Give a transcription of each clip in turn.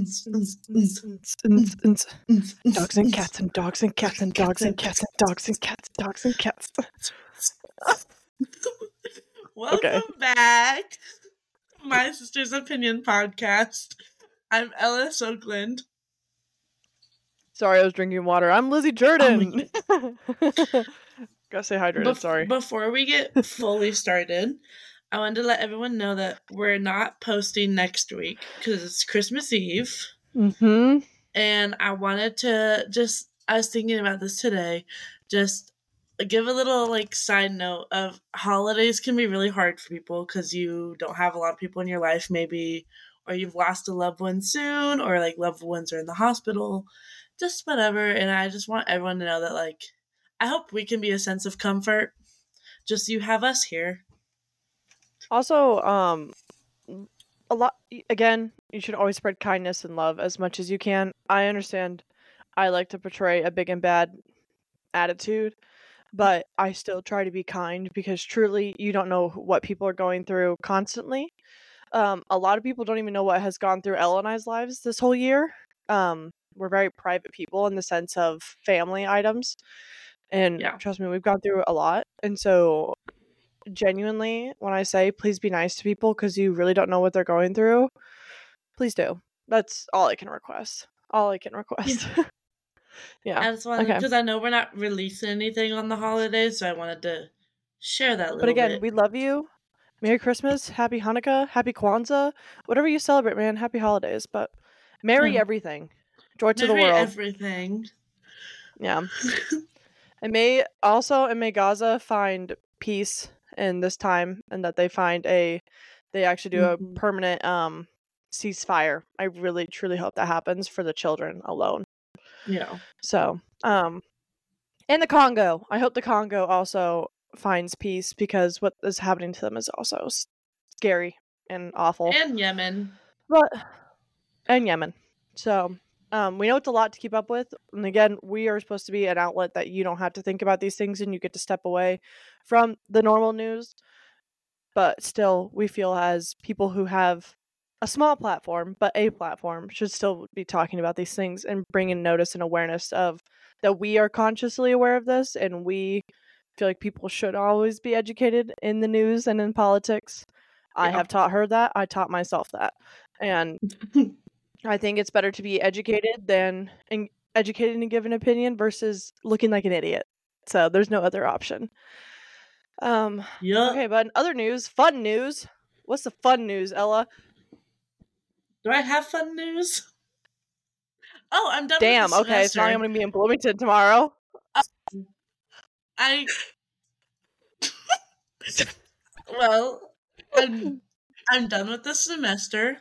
Dogs and cats and dogs and cats and dogs and cats and dogs and cats, dogs and cats. Welcome back. My Sister's Opinion Podcast. I'm Ellis Oakland. Sorry, I was drinking water. I'm Lizzie Jordan. Gotta stay hydrated, sorry. Before we get fully started, I wanted to let everyone know that we're not posting next week because it's Christmas Eve. Mm-hmm. And I wanted to just, I was thinking about this today, just give a little like side note of holidays can be really hard for people because you don't have a lot of people in your life maybe, or you've lost a loved one soon, or like loved ones are in the hospital, just whatever. And I just want everyone to know that like, I hope we can be a sense of comfort. Just you have us here. Also, a lot, again, you should always spread kindness and love as much as you can. I understand I like to portray a big and bad attitude, but I still try to be kind because truly you don't know what people are going through constantly. A lot of people don't even know what has gone through Elle and I's lives this whole year. We're very private people in the sense of family items. And trust me, we've gone through a lot. And so genuinely, when I say please be nice to people because you really don't know what they're going through, please do. That's all I can request. Yeah. I just wanted, because I know we're not releasing anything on the holidays, so I wanted to share that little bit. But again, we love you. Merry Christmas. Happy Hanukkah. Happy Kwanzaa. Whatever you celebrate, man. Happy holidays. But merry everything. Joy to the world. Merry everything. Yeah. And may Gaza find peace in this time, and that they actually do a permanent ceasefire. I really truly hope that happens for the children alone. Yeah. So, and the Congo. I hope the Congo also finds peace because what is happening to them is also scary and awful. And Yemen. So, we know it's a lot to keep up with. And again, we are supposed to be an outlet that you don't have to think about these things and you get to step away from the normal news. But still, we feel as people who have a small platform, but a platform, should still be talking about these things and bringing notice and awareness of that we are consciously aware of this. And we feel like people should always be educated in the news and in politics. Yeah. I have taught her that. I taught myself that. And I think it's better to be educated than educated and give an opinion versus looking like an idiot. So there's no other option. Okay, but in other news, fun news. What's the fun news, Ella? Do I have fun news? Oh, I'm done with the semester. Okay, sorry, I'm going to be in Bloomington tomorrow. I'm done with the semester.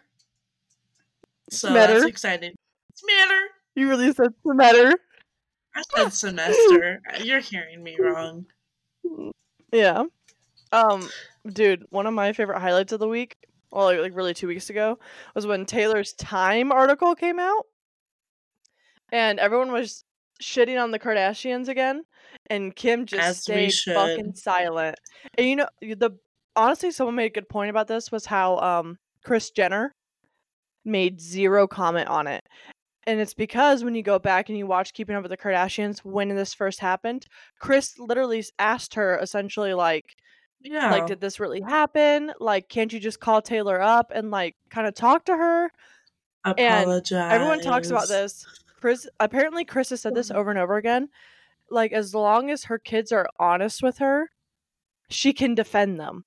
So matter. That's exciting. Smatter. You really said smatter. I said semester. You're hearing me wrong. Yeah. Dude, one of my favorite highlights of the week, well, like really 2 weeks ago, was when Taylor's Time article came out. And everyone was shitting on the Kardashians again. And Kim just stayed fucking silent. And you know, honestly, someone made a good point about this was how Kris Jenner made zero comment on it. And it's because when you go back and you watch Keeping Up with the Kardashians, when this first happened, Kris literally asked her essentially like, did this really happen? Like, can't you just call Taylor up and like kind of talk to her? Apologize. And everyone talks about this. Kris has said this over and over again. Like, as long as her kids are honest with her, she can defend them.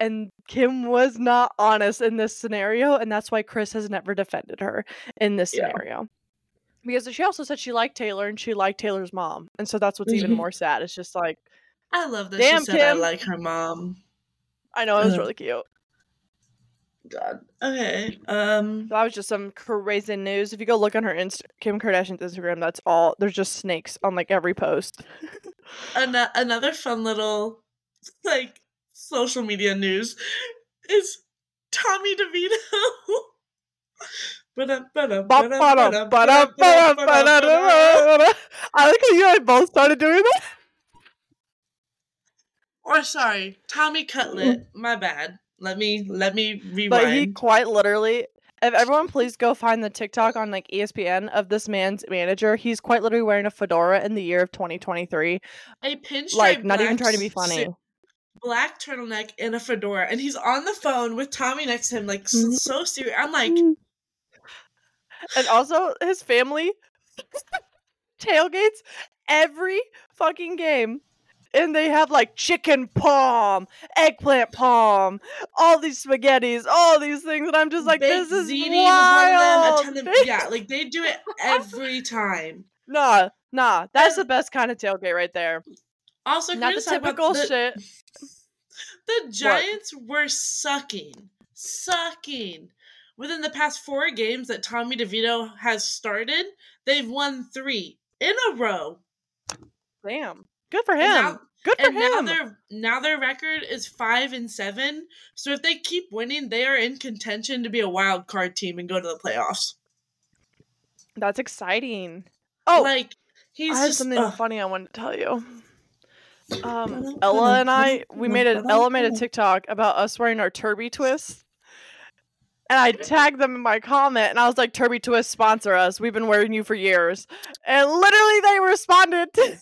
And Kim was not honest in this scenario, and that's why Kris has never defended her in this scenario. Because she also said she liked Taylor, and she liked Taylor's mom. And so that's what's even more sad. It's just like, I love that she said Kim. I like her mom. I know, it was really cute. God. Okay. That was just some crazy news. If you go look on her Kim Kardashian's Instagram, that's all. There's just snakes on like every post. Another fun little like social media news is Tommy DeVito. I like how you and both started doing that. Or sorry, Tommy Cutlet. My bad. Let me rewind. But he quite literally If everyone please go find the TikTok on like ESPN of this man's manager. He's quite literally wearing a fedora in the year of 2023. A pinstripe, like, not even trying to be funny. Black turtleneck and a fedora, and he's on the phone with Tommy next to him, like so serious. I'm like, and also his family tailgates every fucking game. And they have, like, chicken palm, eggplant palm, all these spaghettis, all these things. And I'm just like, this is wild. Yeah, like, they do it every time. Nah. That's the best kind of tailgate right there. Also, not the typical shit. The Giants were sucking. Within the past 4 games that Tommy DeVito has started, they've won 3 in a row. Damn. Good for him. Now their record is 5-7. So if they keep winning, they are in contention to be a wild card team and go to the playoffs. That's exciting. Oh, like I have something funny I wanted to tell you. Ella and I, Ella made a TikTok about us wearing our Turbie Twist. And I tagged them in my comment, and I was like, Turbie Twist, sponsor us. We've been wearing you for years. And literally they responded to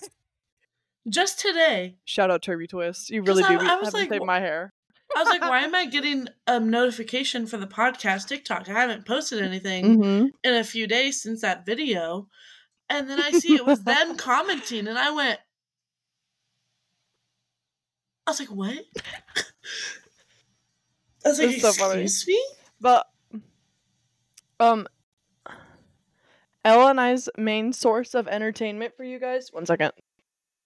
just today. Shout out Turbie Twist. You really do. I was like, saved my hair. I was like, why am I getting a notification for the podcast TikTok? I haven't posted anything in a few days since that video. And then I see it was them commenting, and I was like, what? I was like, excuse me? But, Ella and I's main source of entertainment for you guys. One second.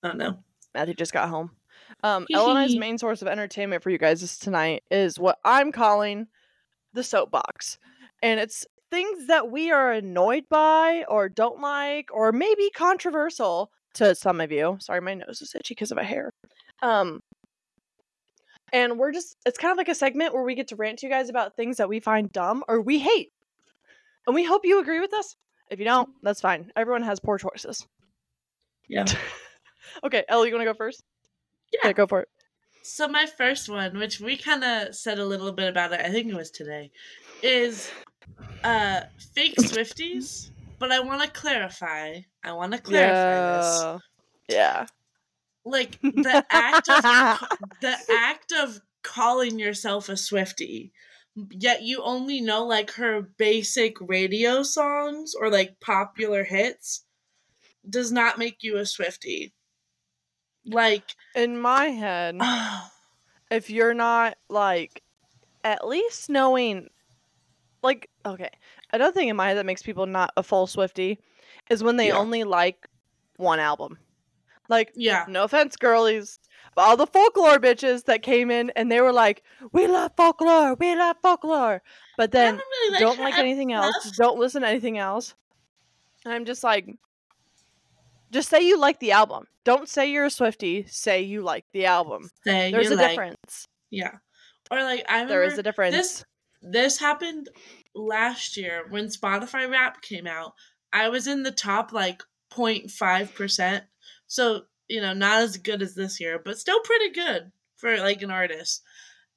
Oh no. Matthew just got home. Ella and I's main source of entertainment for you guys tonight is what I'm calling the soapbox. And it's things that we are annoyed by or don't like or maybe controversial to some of you. Sorry, my nose is itchy because of my hair. And it's kind of like a segment where we get to rant to you guys about things that we find dumb or we hate. And we hope you agree with us. If you don't, that's fine. Everyone has poor choices. Yeah. Okay, Elle, you want to go first? Yeah, go for it. So my first one, which we kind of said a little bit about it, I think it was today, is fake Swifties. But I want to clarify. This. Yeah. Like, the act of calling yourself a Swiftie, yet you only know, like, her basic radio songs or, like, popular hits, does not make you a Swiftie. Like, in my head, if you're not, like, at least knowing, like, okay, another thing in my head that makes people not a full Swiftie is when they only like one album. Like, no offense, girlies, but all the folklore bitches that came in and they were like, we love folklore, but then don't like anything else, don't listen to anything else. And I'm just like, just say you like the album. Don't say you're a Swiftie. Say you like the album. There's a difference. Yeah. Or like, I remember there is a difference. This happened last year when Spotify Wrapped came out. I was in the top like 0.5%. So, you know, not as good as this year, but still pretty good for like an artist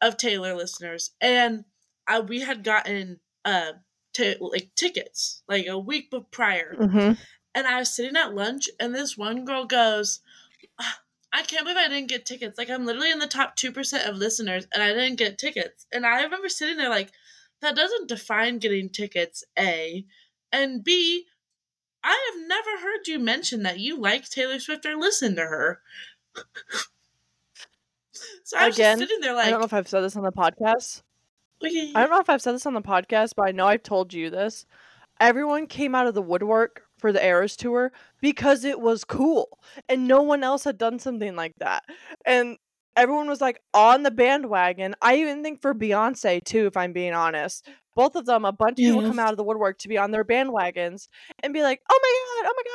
of Taylor listeners. And we had gotten tickets like a week prior. Mm-hmm. And I was sitting at lunch, and this one girl goes, I can't believe I didn't get tickets. Like, I'm literally in the top 2% of listeners, and I didn't get tickets. And I remember sitting there like, that doesn't define getting tickets, A. And B, I have never heard you mention that you like Taylor Swift or listen to her. So I was just sitting there like... I don't know if I've said this on the podcast, but I know I've told you this. Everyone came out of the woodwork for the Eras Tour because it was cool and no one else had done something like that, and everyone was like on the bandwagon. I even think for Beyonce too, if I'm being honest, both of them, a bunch of people come out of the woodwork to be on their bandwagons and be like, oh my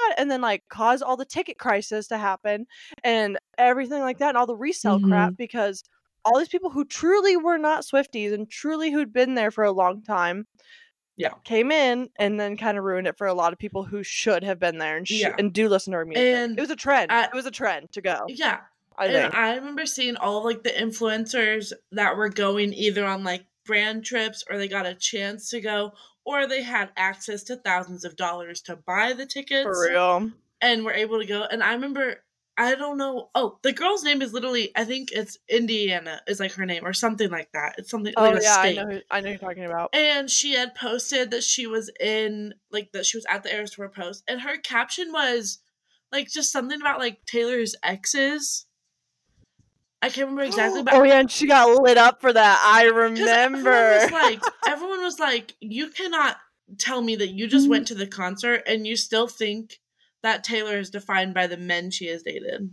god, and then like cause all the ticket crisis to happen and everything like that and all the resale crap, because all these people who truly were not Swifties and truly who'd been there for a long time came in and then kind of ruined it for a lot of people who should have been there and and do listen to her music. And it was a trend. It was a trend to go. Yeah. I remember seeing all like the influencers that were going either on like brand trips, or they got a chance to go, or they had access to thousands of dollars to buy the tickets. For real. And were able to go. And I remember, I don't know. Oh, the girl's name is literally, I think it's Indiana is like her name or something like that. It's something like a state. I know you're talking about. And she had posted that she was in, like, that she was at the Eras Tour post. And her caption was, like, just something about, like, Taylor's exes. I can't remember exactly. But and she got lit up for that. I remember. Everyone was like, you cannot tell me that you just went to the concert and you still think that Taylor is defined by the men she has dated.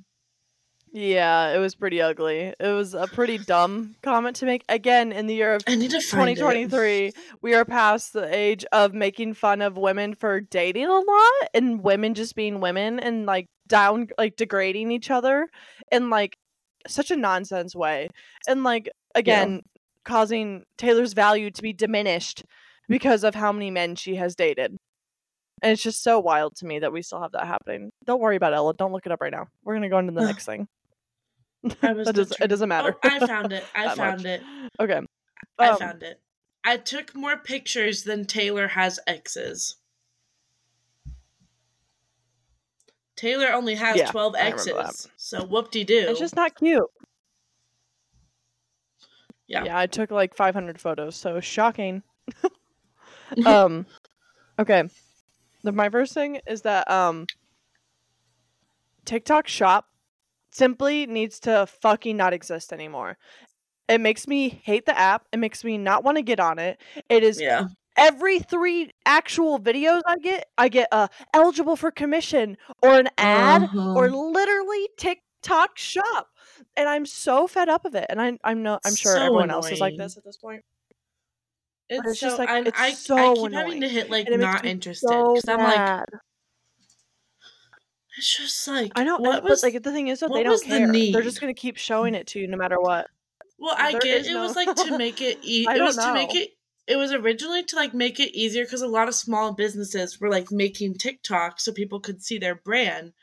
Yeah, it was pretty ugly. It was a pretty dumb comment to make. Again, in the year of 2023, we are past the age of making fun of women for dating a lot and women just being women and degrading each other and such a nonsense way, and causing Taylor's value to be diminished because of how many men she has dated. And it's just so wild to me that we still have that happening. Don't worry about Ella, don't look it up right now, we're gonna go into the next thing. It doesn't matter. Oh, I found it. Okay. I found it. I took more pictures than Taylor has exes. Taylor only has 12 exes, so whoop-de-doo. It's just not cute. Yeah. Yeah, I took 500 photos, so shocking. Okay. My first thing is that TikTok Shop simply needs to fucking not exist anymore. It makes me hate the app. It makes me not want to get on it. It is... Yeah. Every 3 actual videos I get eligible for commission or an ad or literally TikTok Shop, and I'm so fed up of it. And I'm sure everyone else is like this at this point. It's just I keep annoying. Having to hit not interested because so I'm like, it's just I know. What was the thing is that they don't care. They're just gonna keep showing it to you no matter what. Well, I get it was to make it easy. It was to make it. It was originally to make it easier because a lot of small businesses were making TikTok so people could see their brand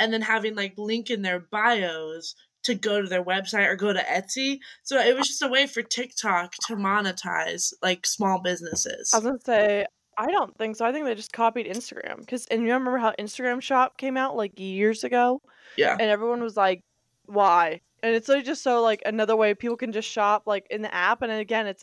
and then having link in their bios to go to their website or go to Etsy. So it was just a way for TikTok to monetize small businesses. I was going to say, I don't think so. I think they just copied Instagram because you remember how Instagram Shop came out years ago? Yeah. And everyone was like, why? And it's just so another way people can just shop in the app. And again, it's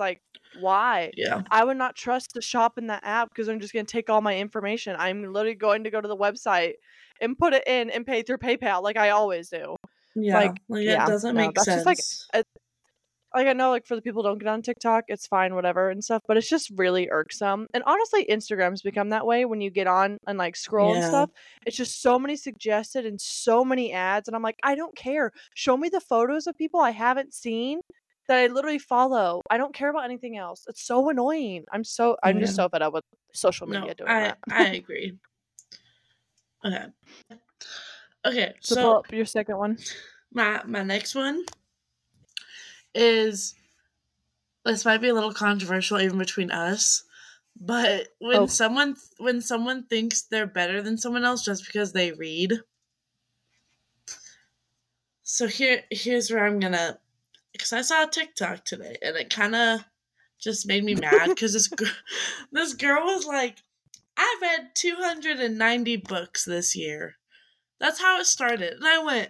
why? Yeah. I would not trust the shop in that app because I'm just going to take all my information. I'm literally going to go to the website and put it in and pay through PayPal I always do. Yeah. It doesn't make sense. Just I know for the people who don't get on TikTok, it's fine, whatever and stuff, but it's just really irksome. And honestly, Instagram's become that way when you get on and scroll and stuff. It's just so many suggested and so many ads. And I'm like, I don't care. Show me the photos of people I haven't seen that I literally follow. I don't care about anything else. It's so annoying. I'm just so fed up with social media doing that. I agree. Okay. Okay. So pull up your second one. My next one is, this might be a little controversial even between us, but when someone thinks they're better than someone else just because they read. So here's where I'm gonna. Because I saw a TikTok today, and it kind of just made me mad. Because this girl was like, I read 290 books this year. That's how it started. And I went,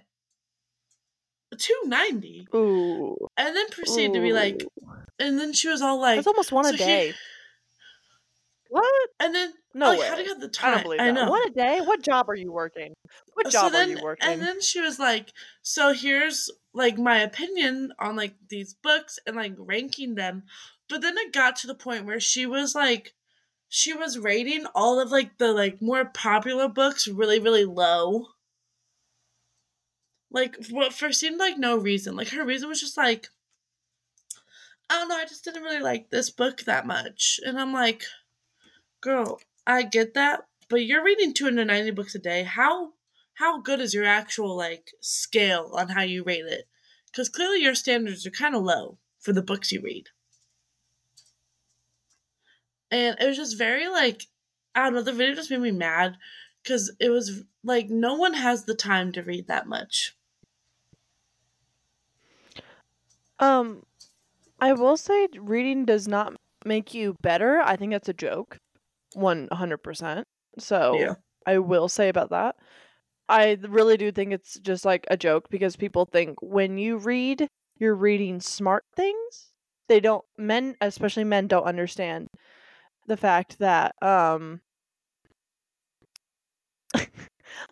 290? Ooh. And then proceeded to be like, and then she was all like. That's almost one a day. What? And then, no way. How do you have the time? I don't believe that. I know. What a day? What job are you working? And then she was like, so here's. My opinion on, these books and, ranking them. But then it got to the point where she was rating all of, the, more popular books really, really low. For seemed like no reason. Her reason was just, I don't know, I just didn't really like this book that much. And I'm like, girl, I get that, but you're reading 290 books a day. How good is your actual, scale on how you rate it? Because clearly your standards are kind of low for the books you read. And it was just very, I don't know, the video just made me mad. Because it was, no one has the time to read that much. I will say reading does not make you better. I think that's a joke, 100%. So yeah. I will say about that. I really do think it's just like a joke because people think when you read, you're reading smart things. They don't, men, especially men, don't understand the fact that,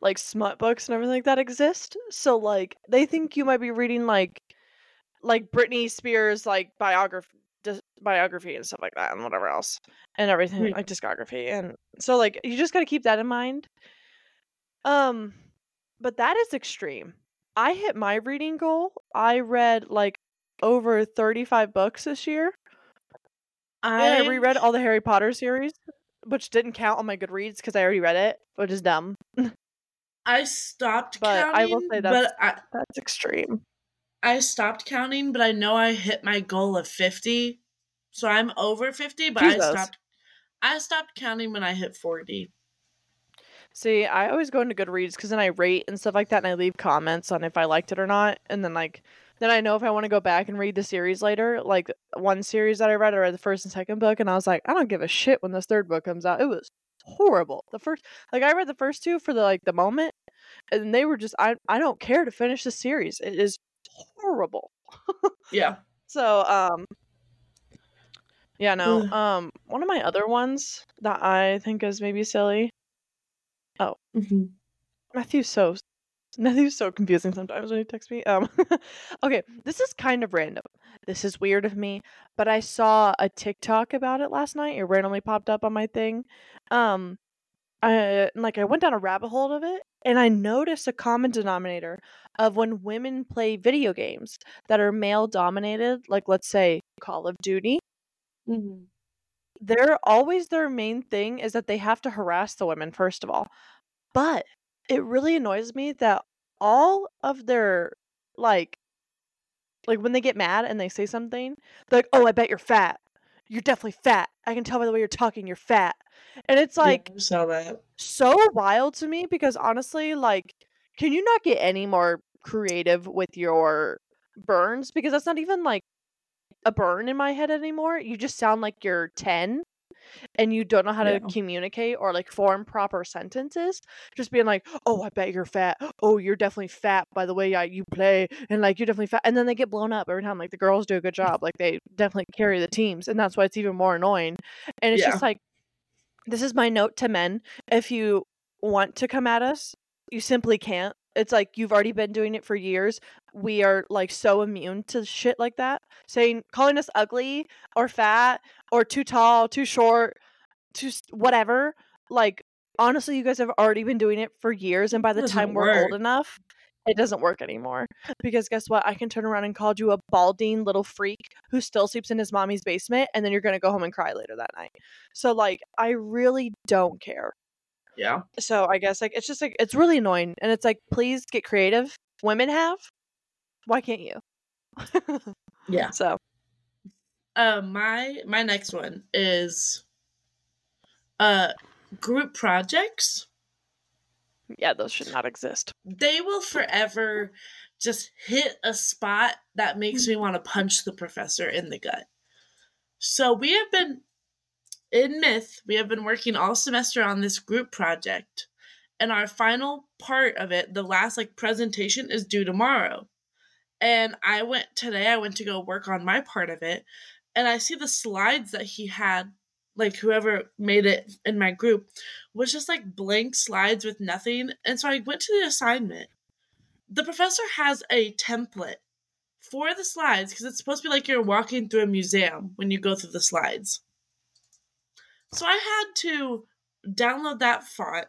like smut books and everything like that exist. So like they think you might be reading like Britney Spears like biography and stuff like that and whatever else and everything like discography, and so like you just got to keep that in mind. But that is extreme. I hit my reading goal. I read like over 35 books this year. And I reread all the Harry Potter series, which didn't count on my Goodreads because I already read it, which is dumb. I stopped counting, I will say that's extreme. I stopped counting, but I know I hit my goal of 50, so I'm over 50. But Jesus. I stopped counting when I hit 40. See, I always go into Goodreads because then I rate and stuff like that, and I leave comments on if I liked it or not, and then I know if I want to go back and read the series later. Like one series that I read the first and second book, and I was like, I don't give a shit when this third book comes out. It was horrible. I read the first two for the moment, and they were just I don't care to finish the series. It is horrible. Yeah. So yeah, no. One of my other ones that I think is maybe silly. Oh, mm-hmm. Matthew's so confusing sometimes when he texts me. Okay, this is kind of random. This is weird of me, but I saw a TikTok about it last night. It randomly popped up on my thing. I went down a rabbit hole of it, and I noticed a common denominator of when women play video games that are male dominated, like let's say Call of Duty. Mm-hmm. Their main thing is that they have to harass the women first of all, but it really annoys me that all of their, like when they get mad and they say something, they're like, oh, I bet you're fat. You're definitely fat. I can tell by the way you're talking, you're fat. And it's, like, yeah, so, so wild to me because, honestly, like, can you not get any more creative with your burns? Because that's not even, like, a burn in my head anymore. You just sound like you're 10. And you don't know how to communicate or like form proper sentences, just being like, oh, I bet you're fat. Oh, you're definitely fat by the way you play. And like, you're definitely fat. And then they get blown up every time. Like the girls do a good job. Like they definitely carry the teams. And that's why it's even more annoying. And it's just like, this is my note to men. If you want to come at us, you simply can't. It's like, you've already been doing it for years. We are like so immune to shit like that. Calling us ugly or fat or too tall, too short, too whatever. Like, honestly, you guys have already been doing it for years. And by the time we're old enough, it doesn't work anymore. Because guess what? I can turn around and call you a balding little freak who still sleeps in his mommy's basement. And then you're going to go home and cry later that night. So like, I really don't care. Yeah. So I guess like it's just like it's really annoying, and it's like, please get creative. Women have. Why can't you? Yeah. So, my next one is, group projects. Yeah, those should not exist. They will forever just hit a spot that makes me want to punch the professor in the gut. So we have been. In Myth, we have been working all semester on this group project, and our final part of it, the last presentation, is due tomorrow. And I went to go work on my part of it, and I see the slides that he had, whoever made it in my group, was just blank slides with nothing. And so I went to the assignment. The professor has a template for the slides because it's supposed to be like you're walking through a museum when you go through the slides. So I had to download that font,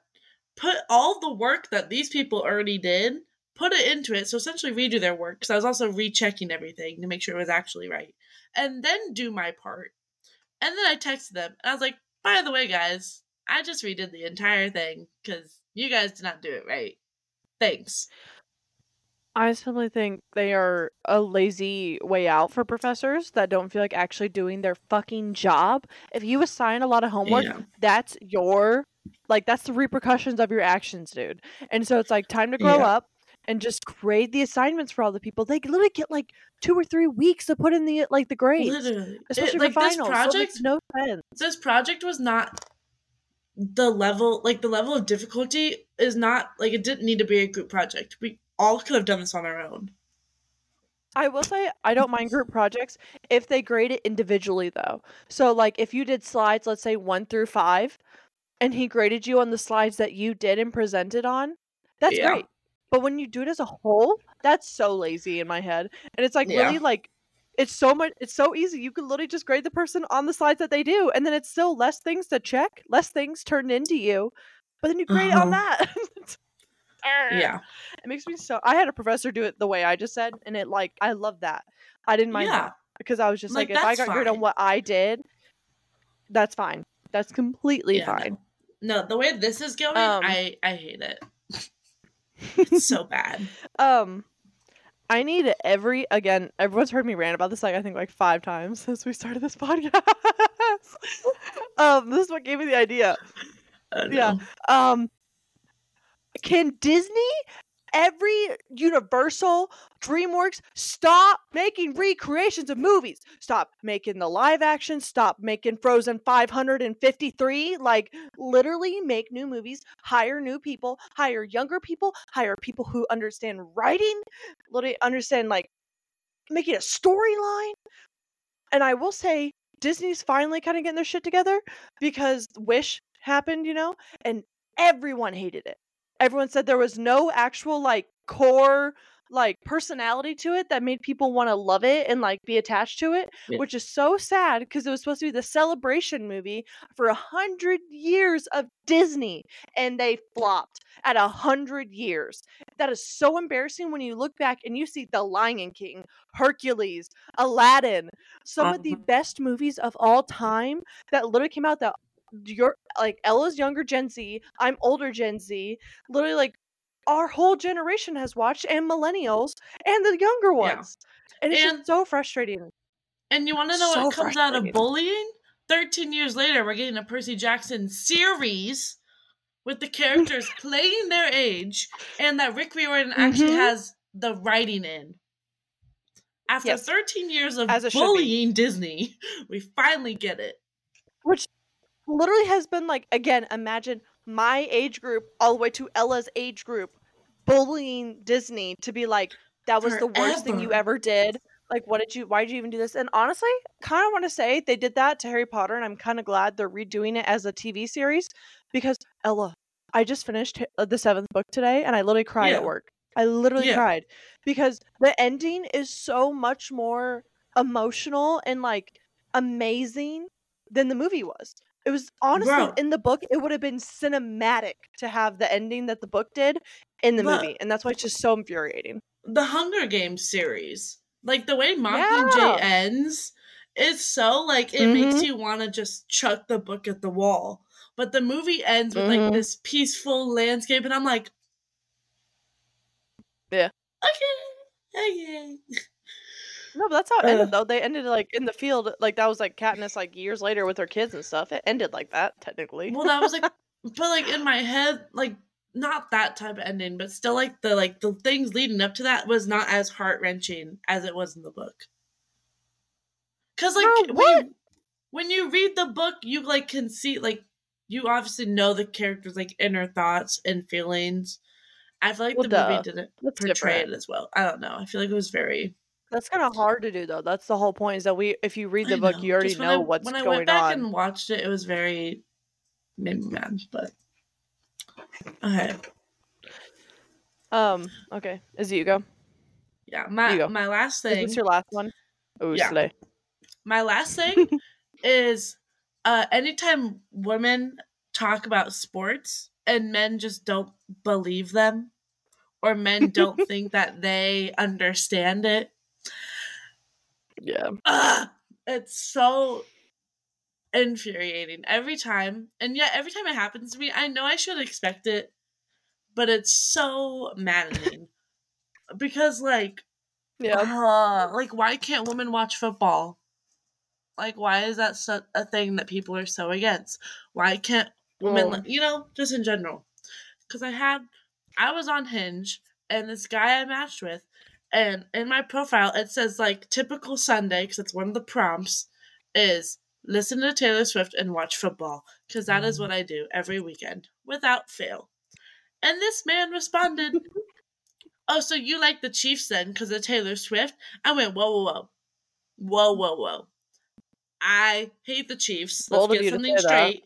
put all the work that these people already did, put it into it, so essentially redo their work, because I was also rechecking everything to make sure it was actually right, and then do my part. And then I texted them, and I was like, by the way, guys, I just redid the entire thing, because you guys did not do it right. Thanks. I simply think they are a lazy way out for professors that don't feel like actually doing their fucking job. If you assign a lot of homework, that's your, that's the repercussions of your actions, dude. And so it's time to grow up and just grade the assignments for all the people. They literally get like 2 or 3 weeks to put in the grades, literally. Especially for finals. This project, so it makes no sense. This project was not the level of difficulty is not like it didn't need to be a group project. We all could have done this on our own. I will say I don't mind group projects if they grade it individually though. So like if you did slides, let's say 1 through 5, and he graded you on the slides that you did and presented on, that's great. But when you do it as a whole, that's so lazy in my head. And it's like really like it's so easy. You can literally just grade the person on the slides that they do, and then it's still less things to check, less things turned into you. But then you grade it on that. It makes me so. I had a professor do it the way I just said, and it like I love that. I didn't mind that because I was just like if I got fine. Graded on what I did, that's fine. That's completely fine. No, the way this is going, I hate it. It's so bad. I need everyone's heard me rant about this, like, I think, like, 5 times since we started this podcast. This is what gave me the idea. Oh, no. Yeah. Can Disney, Universal, DreamWorks, stop making recreations of movies? Stop making the live action. Stop making Frozen 553. Like, literally make new movies. Hire new people. Hire younger people. Hire people who understand writing. Literally understand, like, making a storyline. And I will say, Disney's finally kind of getting their shit together because Wish happened, and everyone hated it. Everyone said there was no actual, like, core, like, personality to it that made people want to love it and, like, be attached to it, which is so sad because it was supposed to be the celebration movie for 100 years of Disney, and they flopped at 100 years. That is so embarrassing when you look back and you see The Lion King, Hercules, Aladdin, some of the best movies of all time that literally came out that your like Ella's younger Gen Z, I'm older Gen Z, literally like our whole generation has watched, and millennials and the younger ones. And it's just so frustrating. And you want to know what comes out of bullying? 13 years later, we're getting a Percy Jackson series with the characters playing their age, and that Rick Riordan actually has the writing in. After 13 years of bullying Disney, we finally get it. Which literally has been like, again, imagine my age group all the way to Ella's age group bullying Disney to be like, that was forever. The worst thing you ever did. Like, why did you even do this? And honestly, kind of want to say they did that to Harry Potter, and I'm kind of glad they're redoing it as a TV series because Ella, I just finished the 7th book today and I literally cried at work. I literally cried because the ending is so much more emotional and like amazing than the movie was. It was honestly in the book, it would have been cinematic to have the ending that the book did in the movie. And that's why it's just so infuriating. The Hunger Games series, like the way Mockingjay ends, it's so like it makes you want to just chuck the book at the wall. But the movie ends with like this peaceful landscape. And I'm like, okay. No, but that's how it ended, though. They ended, like, in the field. Like, that was, like, Katniss, like, years later with her kids and stuff. It ended like that, technically. Well, that was, like, but, like, in my head, like, not that type of ending, but still, like, the things leading up to that was not as heart-wrenching as it was in the book. Because, like, when you read the book, you, like, can see, like, you obviously know the characters, like, inner thoughts and feelings. I feel like movie didn't portray it as well. I don't know. I feel like it was very... That's kind of hard to do, though. That's the whole point, is that if you read the book, you already know what's going on. When I went back and watched it, it was very... made me mad, but... Okay. Okay. Is it you go? Yeah. My last thing... Is this your last one? Ooh, yeah. Slay. My last thing is anytime women talk about sports and men just don't believe them, or men don't think that they understand it, it's so infuriating every time. And yet every time it happens to me, I know I should expect it, but it's so maddening because like why can't women watch football? Like, why is that a thing that people are so against? Why can't women just in general? Because I was on Hinge and this guy I matched with, and in my profile it says, like, typical Sunday, because it's one of the prompts, is listen to Taylor Swift and watch football, because that is what I do every weekend without fail. And this man responded, oh, so you like the Chiefs then because of Taylor Swift? I went, whoa. I hate the Chiefs. Let's get something straight.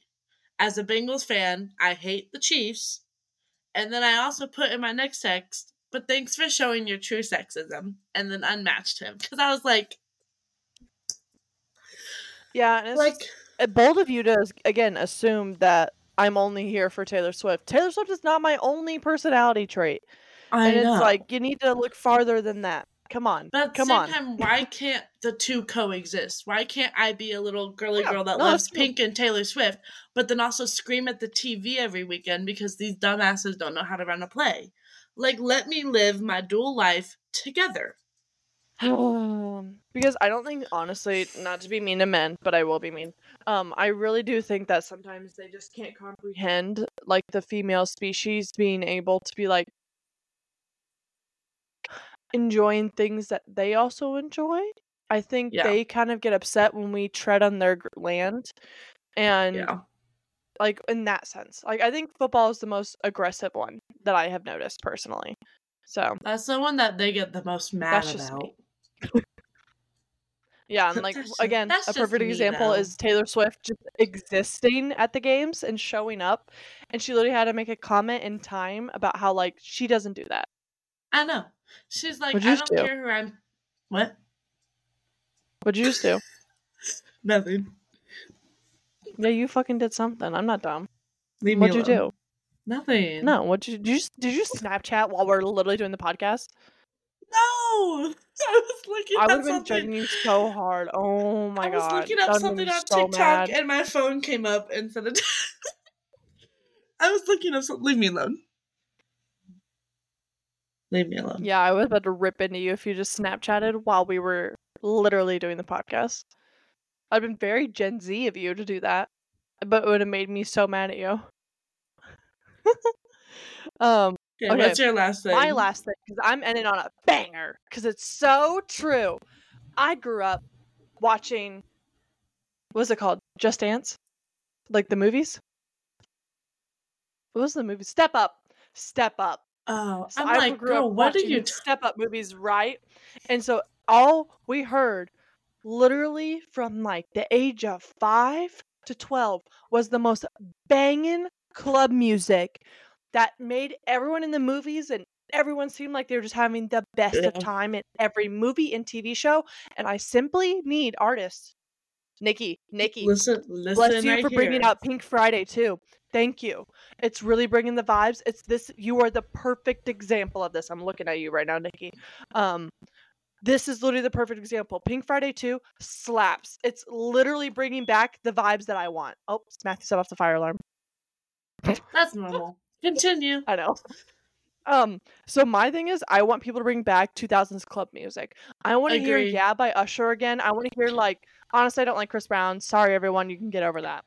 As a Bengals fan, I hate the Chiefs. And then I also put in my next text, but thanks for showing your true sexism, and then unmatched him. Because I was like... Yeah, and it's like, just, bold of you to, again, assume that I'm only here for Taylor Swift. Taylor Swift is not my only personality trait. I know. It's like, you need to look farther than that. Come on. But at the same time, why can't the two coexist? Why can't I be a little girly girl that loves Pink and Taylor Swift, but then also scream at the TV every weekend because these dumbasses don't know how to run a play? Like, let me live my dual life together. Because I don't think, honestly, not to be mean to men, but I will be mean. I really do think that sometimes they just can't comprehend, like, the female species being able to be, like, enjoying things that they also enjoy. I think they kind of get upset when we tread on their land. And, like, in that sense. Like, I think football is the most aggressive one that I have noticed personally. So that's the one that they get the most mad about. Yeah, and, like, again, a perfect example is Taylor Swift just existing at the games and showing up. And she literally had to make a comment in time about how, like, she doesn't do that. I know. She's like, I don't care who I'm... What? What'd you just do? Nothing. Yeah, you fucking did something. I'm not dumb. Leave me alone. What'd you do? Nothing. No, what'd you... Did you Snapchat while we're literally doing the podcast? No! I was looking at something. I would have been judging you so hard. Oh my god. I was looking up something on TikTok and my phone came up and said it. I was looking up something. Leave me alone. Leave me alone. Yeah, I was about to rip into you if you just Snapchatted while we were literally doing the podcast. I'd been very Gen Z of you to do that, but it would have made me so mad at you. Okay, what's your last thing? My last thing, because I'm ending on a banger, because it's so true. I grew up watching, what was it called? Just Dance? Like the movies? What was the movie? Step Up. Oh, so I like, girl, what do you Step Up movies, right? And so all we heard, literally from like the age of 5 to 12, was the most banging club music that made everyone in the movies and everyone seemed like they were just having the best of time in every movie and TV show. And I simply need artists. Nicki, listen, bless you right for bringing out Pink Friday too. Thank you. It's really bringing the vibes. It's this. You are the perfect example of this. I'm looking at you right now, Nicki. This is literally the perfect example. Pink Friday 2 slaps. It's literally bringing back the vibes that I want. Oh, Matthew set off the fire alarm. That's normal. Continue. I know. So my thing is, I want people to bring back 2000s club music. I want to hear Yeah by Usher again. I want to hear, like, honestly, I don't like Chris Brown. Sorry, everyone. You can get over that.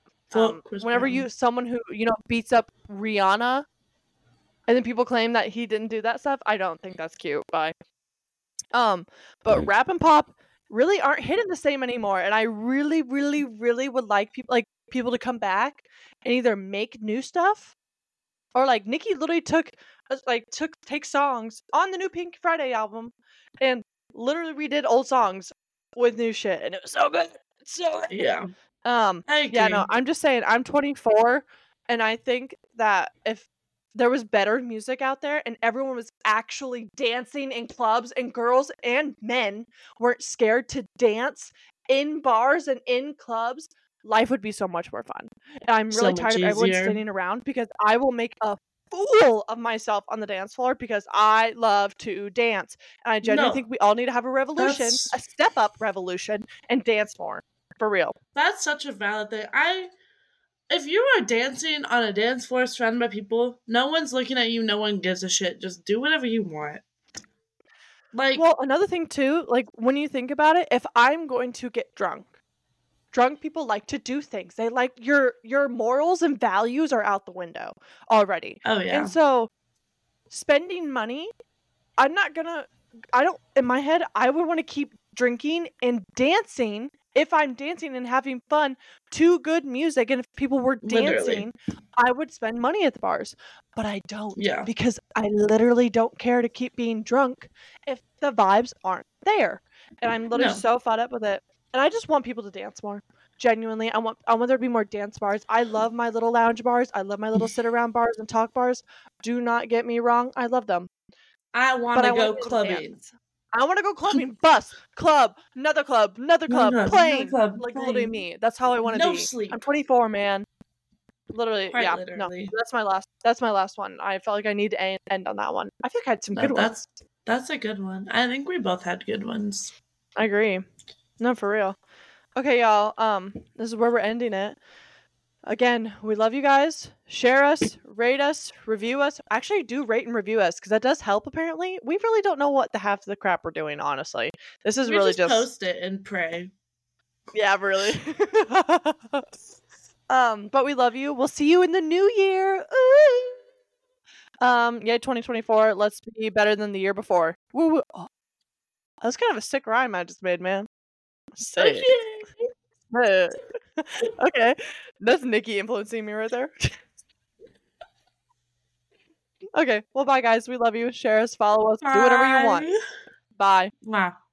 Whenever you, someone who, you know, beats up Rihanna, and then people claim that he didn't do that stuff, I don't think that's cute. Bye. But rap and pop really aren't hitting the same anymore. And I really, really, really would like people to come back and either make new stuff, or like Nicki literally took songs on the new Pink Friday album and literally redid old songs with new shit, and it was so good. It's so good. Yeah. I'm just saying, I'm 24, and I think that if there was better music out there and everyone was actually dancing in clubs and girls and men weren't scared to dance in bars and in clubs, life would be so much more fun. And I'm really tired of everyone standing around, because I will make a fool of myself on the dance floor because I love to dance. And I genuinely think we all need to have a revolution, a step up revolution, and dance more. For real. That's such a valid thing. If you are dancing on a dance floor surrounded by people, no one's looking at you, no one gives a shit. Just do whatever you want. Like, well, another thing too, like, when you think about it, if I'm going to get drunk people like to do things. They like your morals and values are out the window already. Oh yeah. And so spending money I'm not gonna, I don't, in my head, I would want to keep drinking and dancing if I'm dancing and having fun to good music. And if people were dancing, literally, I would spend money at the bars, but I don't, because I literally don't care to keep being drunk if the vibes aren't there. And I'm literally so fed up with it. And I just want people to dance more. Genuinely, I want there to be more dance bars. I love my little lounge bars. I love my little sit around bars and talk bars. Do not get me wrong. I love them. I want to go clubbing. I want to go clubbing. Bus, club, another club, plane. Like literally me. That's how I want to be. Sleep. I'm 24, man. Literally, quite literally. No, that's my last one. I felt like I need to end on that one. I feel like I had some good ones. That's a good one. I think we both had good ones. I agree. No, for real. Okay, y'all. This is where we're ending it. Again, we love you guys. Share us, rate us, review us. Actually, do rate and review us because that does help. Apparently, we really don't know what the half of the crap we're doing. Honestly, this is really just post it and pray. Yeah, really. But we love you. We'll see you in the new year. Ooh. 2024. Let's be better than the year before. Woo woo. Oh. That's kind of a sick rhyme I just made, man. Sick. Okay. Okay, that's Nicki influencing me right there. Okay, well, bye guys, we love you. Share us, follow us, do whatever you want. Bye. Mwah.